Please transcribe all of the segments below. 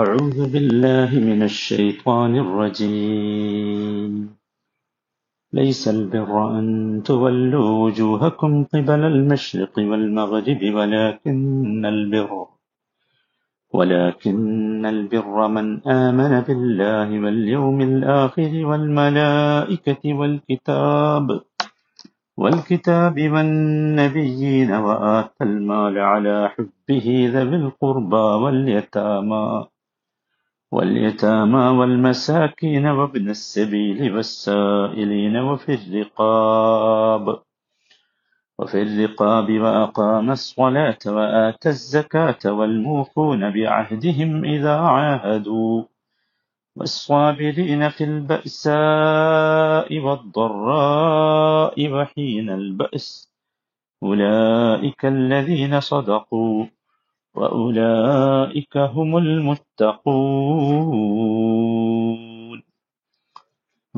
أعوذ بالله من الشيطان الرجيم ليس البر أن تولوا وجوهكم قبل المشرق والمغرب ولكن البر من آمن بالله واليوم الآخر والملائكة والكتاب والنبيين وآتى المال على حبه ذوي القربى واليتامى والمساكين وابن السبيل والسائلين وفي الرقاب وأقام الصلاة وآتى الزكاة والموفون بعهدهم إذا عاهدوا والصابرين في البأساء والضراء وحين البأس أولئك الذين صدقوا وأولئك هم المتقون.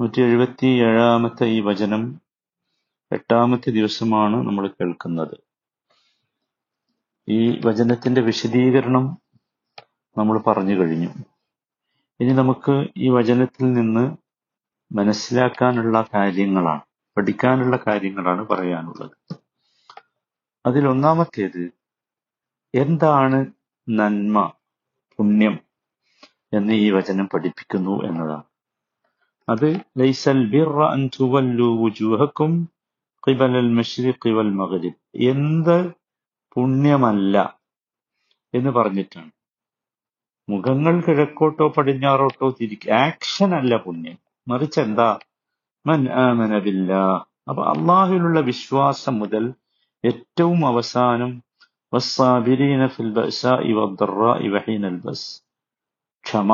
177-ാമത്തെ ഈ വചനം 8-ാമത്തെ ദിവസമാണ് നമ്മൾ കേൾക്കുന്നത്. ഈ വചനത്തിന്റെ വിശദീകരണം നമ്മൾ പറഞ്ഞു കഴിഞ്ഞു. ഇനി നമുക്ക് ഈ വചനത്തിൽ നിന്ന് മനസ്സിലാക്കാനുള്ള കാര്യങ്ങളാണ്, പഠിക്കാനുള്ള കാര്യങ്ങളാണ് പറയാനുള്ളത്. അതിലൊന്നാമത്തേത് എന്താണ് നന്മ, പുണ്യം എന്ന് ഈ വചനം പഠിപ്പിക്കുന്നു എന്നതാണ്. അത് ലൈസൽ ബിർറ അൻ തുവല്ലു വുജൂഹക്കും ഖിബലൽ മശ്രിഖി വൽ മഗ്രിബ്, എന്ത് പുണ്യമല്ല എന്ന് പറഞ്ഞിട്ടാണ്. മുഖങ്ങൾ കിഴക്കോട്ടോ പടിഞ്ഞാറോട്ടോ തിരിക്കുക, ആക്ഷൻ അല്ല പുണ്യം, മറിച്ച് എന്താ മൻ ആമന ബില്ലാഹ്, അപ്പൊ അള്ളാഹുവിലുള്ള വിശ്വാസം മുതൽ ഏറ്റവും അവസാനം വസ്സാബിരീന ഫിൽ ബഅ്സാഇ വദ്ദറാഇ വഹീനൽ ബസ്, ക്ഷമ,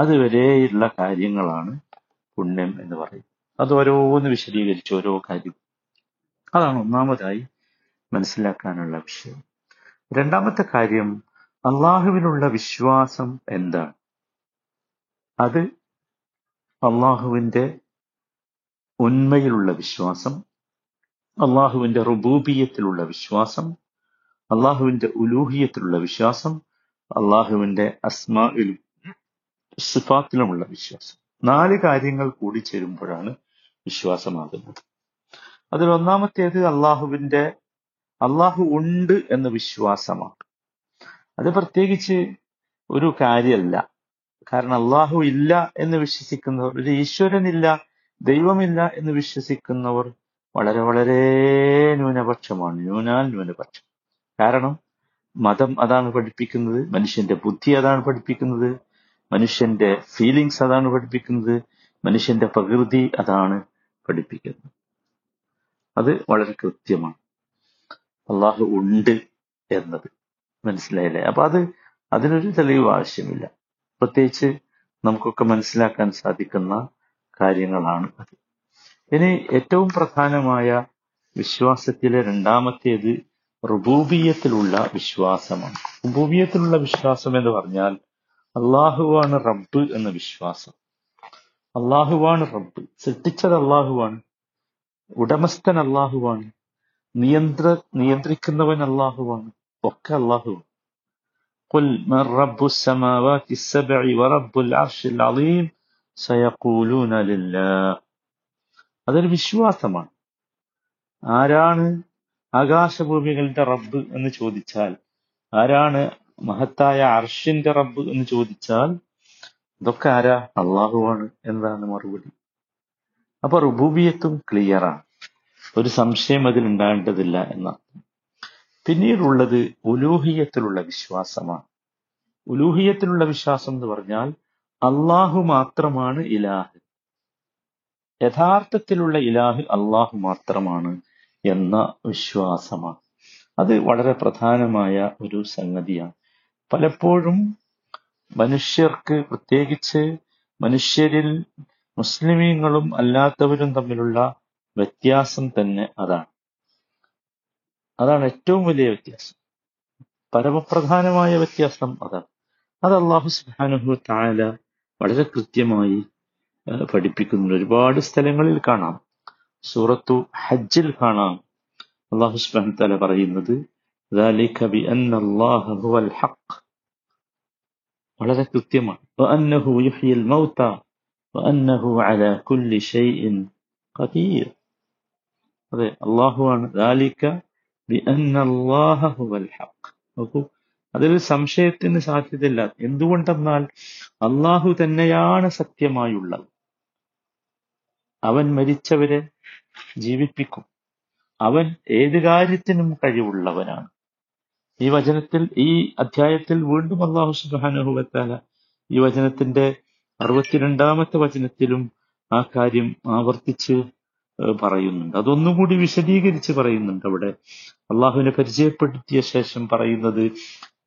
അതുവരെയുള്ള കാര്യങ്ങളാണ് പുണ്യം എന്ന് പറയും. അത് ഓരോന്ന് വിശദീകരിച്ചു, ഓരോ കാര്യം. അതാണ് ഒന്നാമതായി മനസ്സിലാക്കാനുള്ള വിഷയം. രണ്ടാമത്തെ കാര്യം, അള്ളാഹുവിനുള്ള വിശ്വാസം എന്താണ്? അത് അള്ളാഹുവിൻ്റെ ഉന്മയിലുള്ള വിശ്വാസം, അള്ളാഹുവിൻ്റെ റുബൂബിയത്തിലുള്ള വിശ്വാസം, അള്ളാഹുവിൻ്റെ ഉലൂഹിയത്തിലുള്ള വിശ്വാസം, അള്ളാഹുവിൻ്റെ അസ്മാഇലും സിഫാത്തിലുമുള്ള വിശ്വാസം. 4 കാര്യങ്ങൾ കൂടി ചേരുമ്പോഴാണ് വിശ്വാസമാകുന്നത്. അതിൽ ഒന്നാമത്തേത് അള്ളാഹു ഉണ്ട് എന്ന വിശ്വാസമാണ്. അത് പ്രത്യേകിച്ച് ഒരു കാര്യമല്ല, കാരണം അള്ളാഹു ഇല്ല എന്ന് വിശ്വസിക്കുന്നവർ, ഒരു ഈശ്വരനില്ല, ദൈവമില്ല എന്ന് വിശ്വസിക്കുന്നവർ വളരെ വളരെ ന്യൂനപക്ഷമാണ്, ന്യൂനപക്ഷം. കാരണം മതം അതാണ് പഠിപ്പിക്കുന്നത്, മനുഷ്യന്റെ ബുദ്ധി അതാണ് പഠിപ്പിക്കുന്നത്, മനുഷ്യന്റെ ഫീലിങ്സ് അതാണ് പഠിപ്പിക്കുന്നത്, മനുഷ്യന്റെ പ്രകൃതി അതാണ് പഠിപ്പിക്കുന്നത്. അത് വളരെ കൃത്യമാണ് അള്ളാഹു ഉണ്ട് എന്നത്, മനസ്സിലായില്ലേ? അപ്പൊ അതിനൊരു തെളിവ് ആവശ്യമില്ല. പ്രത്യേകിച്ച് നമുക്കൊക്കെ മനസ്സിലാക്കാൻ സാധിക്കുന്ന കാര്യങ്ങളാണ് അത്. ഇനി ഏറ്റവും പ്രധാനമായ വിശ്വാസത്തിലെ രണ്ടാമത്തേത് റുബൂബിയത്തിലുള്ള വിശ്വാസമാണ്. റുബൂബിയത്തിലുള്ള വിശ്വാസം എന്ന് പറഞ്ഞാൽ അള്ളാഹുവാണ് റബ്ബ് എന്ന വിശ്വാസം. അള്ളാഹുവാണ് റബ്ബ്, സൃഷ്ടിച്ചത് അള്ളാഹുവാണ്, ഉടമസ്ഥൻ അള്ളാഹുവാണ്, നിയന്ത്രിക്കുന്നവൻ അള്ളാഹുവാണ്, ഒക്കെ അള്ളാഹു. ഖുൽ മൻ റബ്ബുസ് സമാവാതി സബ്ഇ വ റബ്ബുൽ അർശിൽ അളീം സയഖൂലൂന ലില്ലാഹ്. അതൊരു വിശ്വാസമാണ്. ആരാണ് ആകാശഭൂമികളുടെ റബ്ബ് എന്ന് ചോദിച്ചാൽ, ആരാണ് മഹത്തായ അർഷിന്റെ റബ്ബ് എന്ന് ചോദിച്ചാൽ, ഇതൊക്കെ ആരാ? അള്ളാഹുവാണ് എന്നതാണ് മറുപടി. അപ്പൊ റുബൂബിയത്തും ക്ലിയറാണ്, ഒരു സംശയം അതിലുണ്ടാകേണ്ടതില്ല എന്നർത്ഥം. പിന്നീടുള്ളത് ഉലൂഹിയത്തിലുള്ള വിശ്വാസമാണ്. ഉലൂഹിയത്തിലുള്ള വിശ്വാസം എന്ന് പറഞ്ഞാൽ അള്ളാഹു മാത്രമാണ് ഇലാഹ്, യഥാർത്ഥത്തിലുള്ള ഇലാഹ് അള്ളാഹു മാത്രമാണ് എന്ന വിശ്വാസമാണ്. അത് വളരെ പ്രധാനമായ ഒരു സംഗതിയാണ്. പലപ്പോഴും മനുഷ്യർക്ക്, പ്രത്യേകിച്ച് മനുഷ്യരിൽ മുസ്ലിമീങ്ങളും അല്ലാത്തവരും തമ്മിലുള്ള വ്യത്യാസം തന്നെ അതാണ് ഏറ്റവും വലിയ വ്യത്യാസം, പരമപ്രധാനമായ വ്യത്യാസം അതാണ്. അത് അല്ലാഹു സുബ്ഹാനഹു വ തആല വളരെ കൃത്യമായി പഠിപ്പിക്കുന്നുണ്ട്. ഒരുപാട് സ്ഥലങ്ങളിൽ കാണാം, സൂറത്തു ഹജ്ജിൽ കാണാം, അല്ലാഹു സുബ്ഹാനഹു വ തആല പറയുന്നത് ذلك بأن الله هو الحق വളരെ കൃത്യമാണ്. വഅന്നഹു യുഹ്യിൽ മൗത വഅന്നഹു അലാ കുല്ലി ശൈഇൻ ഖദീർ. അതെ, അല്ലാഹുവാണ്. ദാലിക ബിഅന്നല്ലാഹ ഹുവൽ ഹഖ്. നോക്കൂ, അതൊരു സംശയത്തിന് സാധ്യതയില്ല. എന്തുകൊണ്ടെന്നാൽ അള്ളാഹു തന്നെയാണ് സത്യമായുള്ളത്. അവൻ മരിച്ചവരെ ജീവിപ്പിക്കും. അവൻ ഏത് കാര്യത്തിനും കഴിവുള്ളവനാണ്. ഈ വചനത്തിൽ, ഈ അധ്യായത്തിൽ വീണ്ടും അള്ളാഹു സുബ്ഹാനഹു വ തആല ഈ വചനത്തിന്റെ 62-ാമത്തെ വചനത്തിലും ആ കാര്യം ആവർത്തിച്ച് പറയുന്നുണ്ട്. അതൊന്നുകൂടി വിശദീകരിച്ച് പറയുന്നുണ്ട്. അവിടെ അള്ളാഹുവിനെ പരിചയപ്പെടുത്തിയ ശേഷം പറയുന്നത്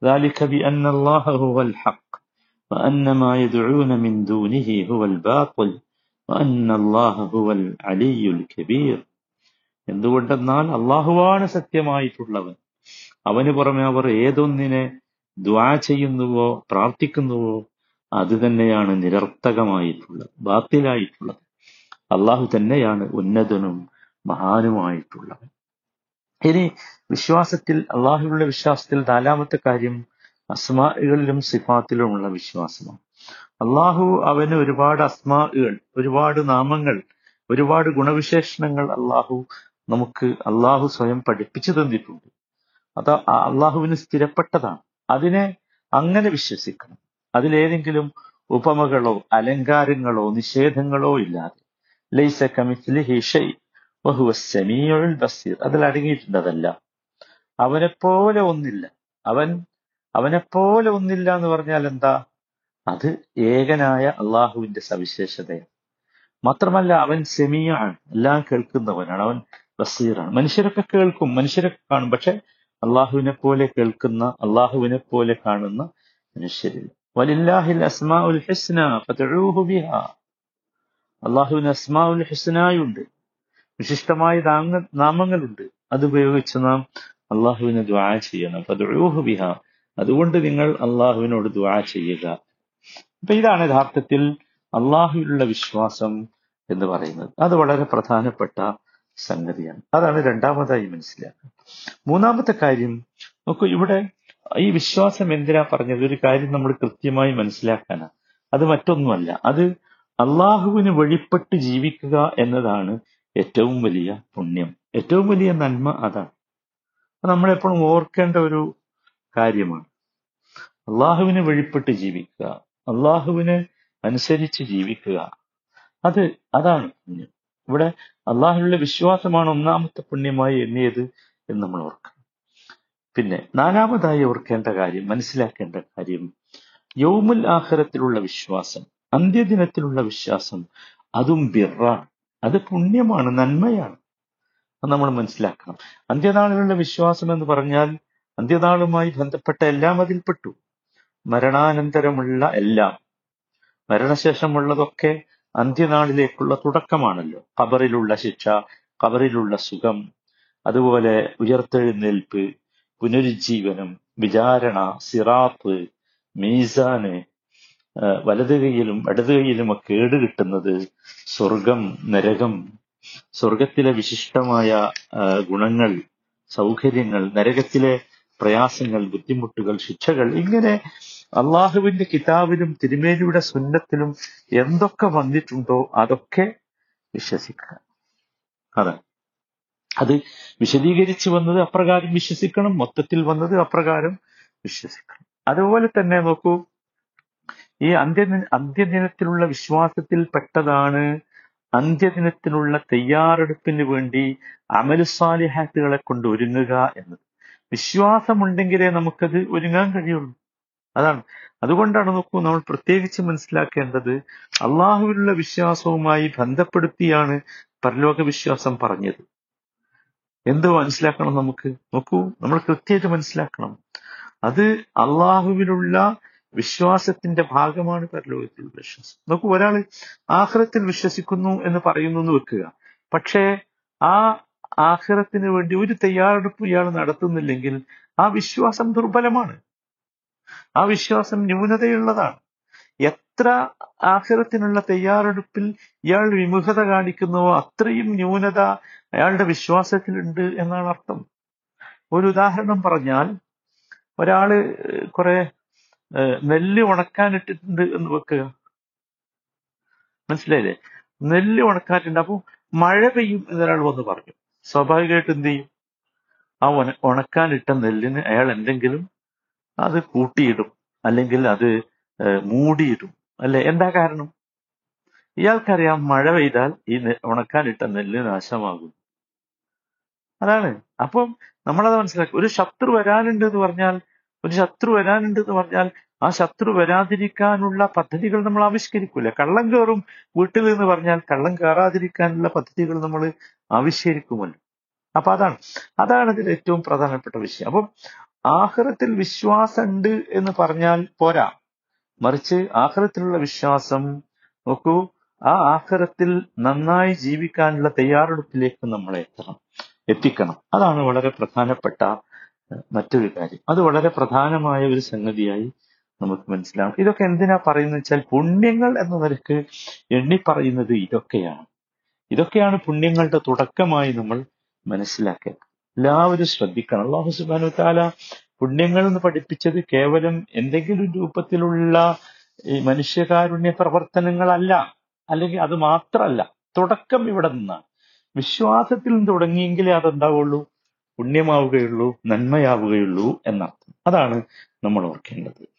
ذلك بأن الله هو الحق وأن ما يدعون من دونه هو الباطل وأن الله هو العلي الكبير. എന്തുകൊണ്ടെന്നാൽ അള്ളാഹുവാണ് സത്യമായിട്ടുള്ളവൻ. അവന് പുറമെ അവർ ഏതൊന്നിനെ ദുആ ചെയ്യുന്നുവോ പ്രാർത്ഥിക്കുന്നുവോ അത് തന്നെയാണ് നിരർത്ഥകമായിട്ടുള്ളത്, ബാത്തിലായിട്ടുള്ളത്. അള്ളാഹു തന്നെയാണ് ഉന്നതനും മഹാനുമായിട്ടുള്ളവൻ. ഇനി വിശ്വാസത്തിൽ, അള്ളാഹുവിലുള്ള വിശ്വാസത്തിൽ 4-മത്തെ കാര്യം അസ്മാഇകളിലും സിഫാത്തിലുമുള്ള വിശ്വാസമാണ്. അള്ളാഹു, അവന് ഒരുപാട് അസ്മാഇകൾ, ഒരുപാട് നാമങ്ങൾ, ഒരുപാട് ഗുണവിശേഷണങ്ങൾ അള്ളാഹു സ്വയം പഠിപ്പിച്ചു തന്നിട്ടുണ്ട്. അത് അള്ളാഹുവിന് സ്ഥിരപ്പെട്ടതാണ്. അതിനെ അങ്ങനെ വിശ്വസിക്കണം. അതിലേതെങ്കിലും ഉപമകളോ അലങ്കാരങ്ങളോ നിഷേധങ്ങളോ ഇല്ലാതെ. ലൈസ കമിസ്ലിഹി ശൈഇൻ വഹുവസ് സമീഉൽ ബസീർ. അതിൽ അടങ്ങിയിട്ടുണ്ട് അതെല്ലാം. അവനെപ്പോലെ ഒന്നില്ല. അവനെപ്പോലെ ഒന്നില്ല എന്ന് പറഞ്ഞാൽ എന്താ? അത് ഏകനായ അള്ളാഹുവിന്റെ സവിശേഷതയാണ്. മാത്രമല്ല അവൻ സമീഅാണ്, എല്ലാം കേൾക്കുന്നവനാണ്. അവൻ ബസീറാണ്. മനുഷ്യരൊക്കെ കേൾക്കും, മനുഷ്യരൊക്കെ കാണും. പക്ഷെ അള്ളാഹുവിനെ പോലെ കേൾക്കുന്ന, അള്ളാഹുവിനെ പോലെ കാണുന്ന മനുഷ്യരില്ല. വലില്ലാഹിൽ അസ്മാഉൽ ഹുസ്നാ ഫദഊഹു ബിഹാ. അള്ളാഹുവിന് അസ്മാഉൽ ഹുസ്നായുണ്ട്, വിശിഷ്ടമായ നാമങ്ങളുണ്ട്. അതുപയോഗിച്ച് നാം അള്ളാഹുവിന് ദുആ ചെയ്യണം. ഫദ്ഉഹു ബിഹ. അതുകൊണ്ട് നിങ്ങൾ അള്ളാഹുവിനോട് ദുആ ചെയ്യുക. അപ്പൊ ഇതാണ് യഥാർത്ഥത്തിൽ അള്ളാഹുവിലുള്ള വിശ്വാസം എന്ന് പറയുന്നത്. അത് വളരെ പ്രധാനപ്പെട്ട സംഗതിയാണ്. അതാണ് 2-മതായി മനസ്സിലാക്കുക. 3-മത്തെ കാര്യം നോക്കൂ, ഇവിടെ ഈ വിശ്വാസം എന്തിനാ പറഞ്ഞത്? ഒരു കാര്യം നമ്മൾ കൃത്യമായി മനസ്സിലാക്കാനാണ്. അത് മറ്റൊന്നുമല്ല, അത് അള്ളാഹുവിന് വെളിപ്പെട്ട് ജീവിക്കുക എന്നതാണ് ഏറ്റവും വലിയ പുണ്യം, ഏറ്റവും വലിയ നന്മ. അതാണ് നമ്മളെപ്പോഴും ഓർക്കേണ്ട ഒരു കാര്യമാണ്. അള്ളാഹുവിനെ വെളിപ്പെട്ട് ജീവിക്കുക, അള്ളാഹുവിനെ അനുസരിച്ച് ജീവിക്കുക, അതാണ് പുണ്യം. ഇവിടെ അള്ളാഹുവിനുള്ള വിശ്വാസമാണ് 1-മത്തെ പുണ്യമായി എണ്ണിയത് എന്ന് നമ്മൾ ഓർക്കണം. പിന്നെ 4-മതായി ഓർക്കേണ്ട കാര്യം, മനസ്സിലാക്കേണ്ട കാര്യം, യൗമുൽ ആഖിറത്തിലുള്ള വിശ്വാസം, അന്ത്യദിനത്തിലുള്ള വിശ്വാസം, അതും ബിറാണ്. അത് പുണ്യമാണ്, നന്മയാണ്. അത് നമ്മൾ മനസ്സിലാക്കണം. അന്ത്യനാളിലുള്ള വിശ്വാസം എന്ന് പറഞ്ഞാൽ അന്ത്യനാളുമായി ബന്ധപ്പെട്ട എല്ലാം അതിൽപ്പെട്ടു. മരണാനന്തരമുള്ള എല്ലാം, മരണശേഷമുള്ളതൊക്കെ അന്ത്യനാളിലേക്കുള്ള തുടക്കമാണല്ലോ. ഖബറിലുള്ള ശിക്ഷ, ഖബറിലുള്ള സുഖം, അതുപോലെ ഉയർത്തെഴുന്നേൽപ്പ്, പുനരുജ്ജീവനം, വിചാരണ, സിറാത്ത്, മീസാന്, വലത് കൈയിലും ഇടത് കൈയിലുമൊക്കെ കേട് കിട്ടുന്നത്, സ്വർഗം, നരകം, സ്വർഗത്തിലെ വിശിഷ്ടമായ ഗുണങ്ങൾ, സൗകര്യങ്ങൾ, നരകത്തിലെ പ്രയാസങ്ങൾ, ബുദ്ധിമുട്ടുകൾ, ശിക്ഷകൾ, ഇങ്ങനെ അള്ളാഹുവിന്റെ കിതാബിലും തിരുമേനിയുടെ സുന്നത്തിലും എന്തൊക്കെ വന്നിട്ടുണ്ടോ അതൊക്കെ വിശ്വസിക്കുക. അതാണ് അത് വിശദീകരിച്ചു വന്നത്. അപ്രകാരം വിശ്വസിക്കണം. മൊത്തത്തിൽ വന്നത് അപ്രകാരം വിശ്വസിക്കണം. അതുപോലെ തന്നെ നോക്കൂ, ഈ അന്ത്യദിനത്തിലുള്ള വിശ്വാസത്തിൽ പെട്ടതാണ് അന്ത്യദിനത്തിനുള്ള തയ്യാറെടുപ്പിന് വേണ്ടി അമലുസ്വാലിഹാത്തുകളെ കൊണ്ട് ഒരുങ്ങുക എന്നത്. വിശ്വാസമുണ്ടെങ്കിലേ നമുക്കത് ഒരുങ്ങാൻ കഴിയുള്ളൂ. അതാണ്. അതുകൊണ്ടാണ് നോക്കൂ, നമ്മൾ പ്രത്യേകിച്ച് മനസ്സിലാക്കേണ്ടത് അള്ളാഹുവിലുള്ള വിശ്വാസവുമായി ബന്ധപ്പെടുത്തിയാണ് പരലോക വിശ്വാസം പറഞ്ഞത്. എന്തോ മനസ്സിലാക്കണം നമുക്ക്. നോക്കൂ, നമ്മൾ കൃത്യമായിട്ട് മനസ്സിലാക്കണം. അത് അള്ളാഹുവിലുള്ള വിശ്വാസത്തിന്റെ ഭാഗമാണ് പരലോകത്തിലുള്ള വിശ്വാസം. നോക്കൂ, ഒരാൾ ആഖിറത്തിൽ വിശ്വസിക്കുന്നു എന്ന് പറയുന്നു എന്ന് വെക്കുക. പക്ഷേ ആ ആഖിറത്തിന് വേണ്ടി ഒരു തയ്യാറെടുപ്പ് ഇയാൾ നടത്തുന്നില്ലെങ്കിൽ ആ വിശ്വാസം ദുർബലമാണ്. ആ വിശ്വാസം ന്യൂനതയുള്ളതാണ്. എത്ര ആഖിറത്തിനുള്ള തയ്യാറെടുപ്പിൽ ഇയാൾ വിമുഖത കാണിക്കുന്നുവോ അത്രയും ന്യൂനത അയാളുടെ വിശ്വാസത്തിലുണ്ട് എന്നാണ് അർത്ഥം. ഒരു ഉദാഹരണം പറഞ്ഞാൽ, ഒരാള് കുറെ നെല്ല് ഉണക്കാനിട്ടിട്ടുണ്ട് എന്ന് വെക്കുക. മനസ്സിലായില്ലേ? നെല്ല് ഉണക്കാനുണ്ട്. അപ്പൊ മഴ പെയ്യും എന്നൊരാൾ വന്ന് പറഞ്ഞു. സ്വാഭാവികമായിട്ട് എന്ത് ചെയ്യും? ആ ഉണക്കാനിട്ട നെല്ലിന് അയാൾ എന്തെങ്കിലും അത് കൂട്ടിയിടും, അല്ലെങ്കിൽ അത് മൂടിയിടും, അല്ലെ? എന്താ കാരണം? ഇയാൾക്കറിയാം മഴ പെയ്താൽ ഈ ഉണക്കാനിട്ട നെല്ല് നാശമാകും. അതാണ്. അപ്പം നമ്മളത് മനസ്സിലാക്കും. ഒരു ശത്രു വരാനുണ്ട് എന്ന് പറഞ്ഞാൽ ആ ശത്രു വരാതിരിക്കാനുള്ള പദ്ധതികൾ നമ്മൾ ആവിഷ്കരിക്കൂല. കള്ളം കയറും വീട്ടിൽ എന്ന് പറഞ്ഞാൽ കള്ളം കയറാതിരിക്കാനുള്ള പദ്ധതികൾ നമ്മൾ ആവിഷ്കരിക്കുമല്ലോ. അപ്പൊ അതാണ് അതിൽ ഏറ്റവും പ്രധാനപ്പെട്ട വിഷയം. അപ്പം ആഖിറത്തിൽ വിശ്വാസമുണ്ട് എന്ന് പറഞ്ഞാൽ പോരാ, മറിച്ച് ആഖിറത്തിലുള്ള വിശ്വാസം നോക്കൂ, ആ ആഖിറത്തിൽ നന്നായി ജീവിക്കാനുള്ള തയ്യാറെടുപ്പിലേക്ക് നമ്മൾ എത്തിക്കണം. അതാണ് വളരെ പ്രധാനപ്പെട്ട മറ്റൊരു കാര്യം. അത് വളരെ പ്രധാനമായ ഒരു സംഗതിയായി നമുക്ക് മനസ്സിലാവും. ഇതൊക്കെ എന്തിനാ പറയുന്നത് വെച്ചാൽ, പുണ്യങ്ങൾ എന്ന നിലക്ക് എണ്ണി പറയുന്നത് ഇതൊക്കെയാണ് പുണ്യങ്ങളുടെ തുടക്കമായി നമ്മൾ മനസ്സിലാക്കുക. എല്ലാവരും ശ്രദ്ധിക്കണം. അല്ലാഹു സുബ്ഹാനഹു വ തആല പുണ്യങ്ങൾ എന്ന് പഠിപ്പിച്ചത് കേവലം എന്തെങ്കിലും രൂപത്തിലുള്ള ഈ മനുഷ്യകാരുണ്യ പ്രവർത്തനങ്ങളല്ല, അല്ലെങ്കിൽ അത് മാത്രമല്ല. തുടക്കം ഇവിടെ നിന്നാണ്. വിശ്വാസത്തിൽ നിന്ന് തുടങ്ങിയെങ്കിലേ അതെന്താവുള്ളൂ? പുണ്യമാവുകയുള്ളൂ, നന്മയാവുകയുള്ളൂ എന്നർത്ഥം. അതാണ് നമ്മൾ ഓർക്കേണ്ടത്.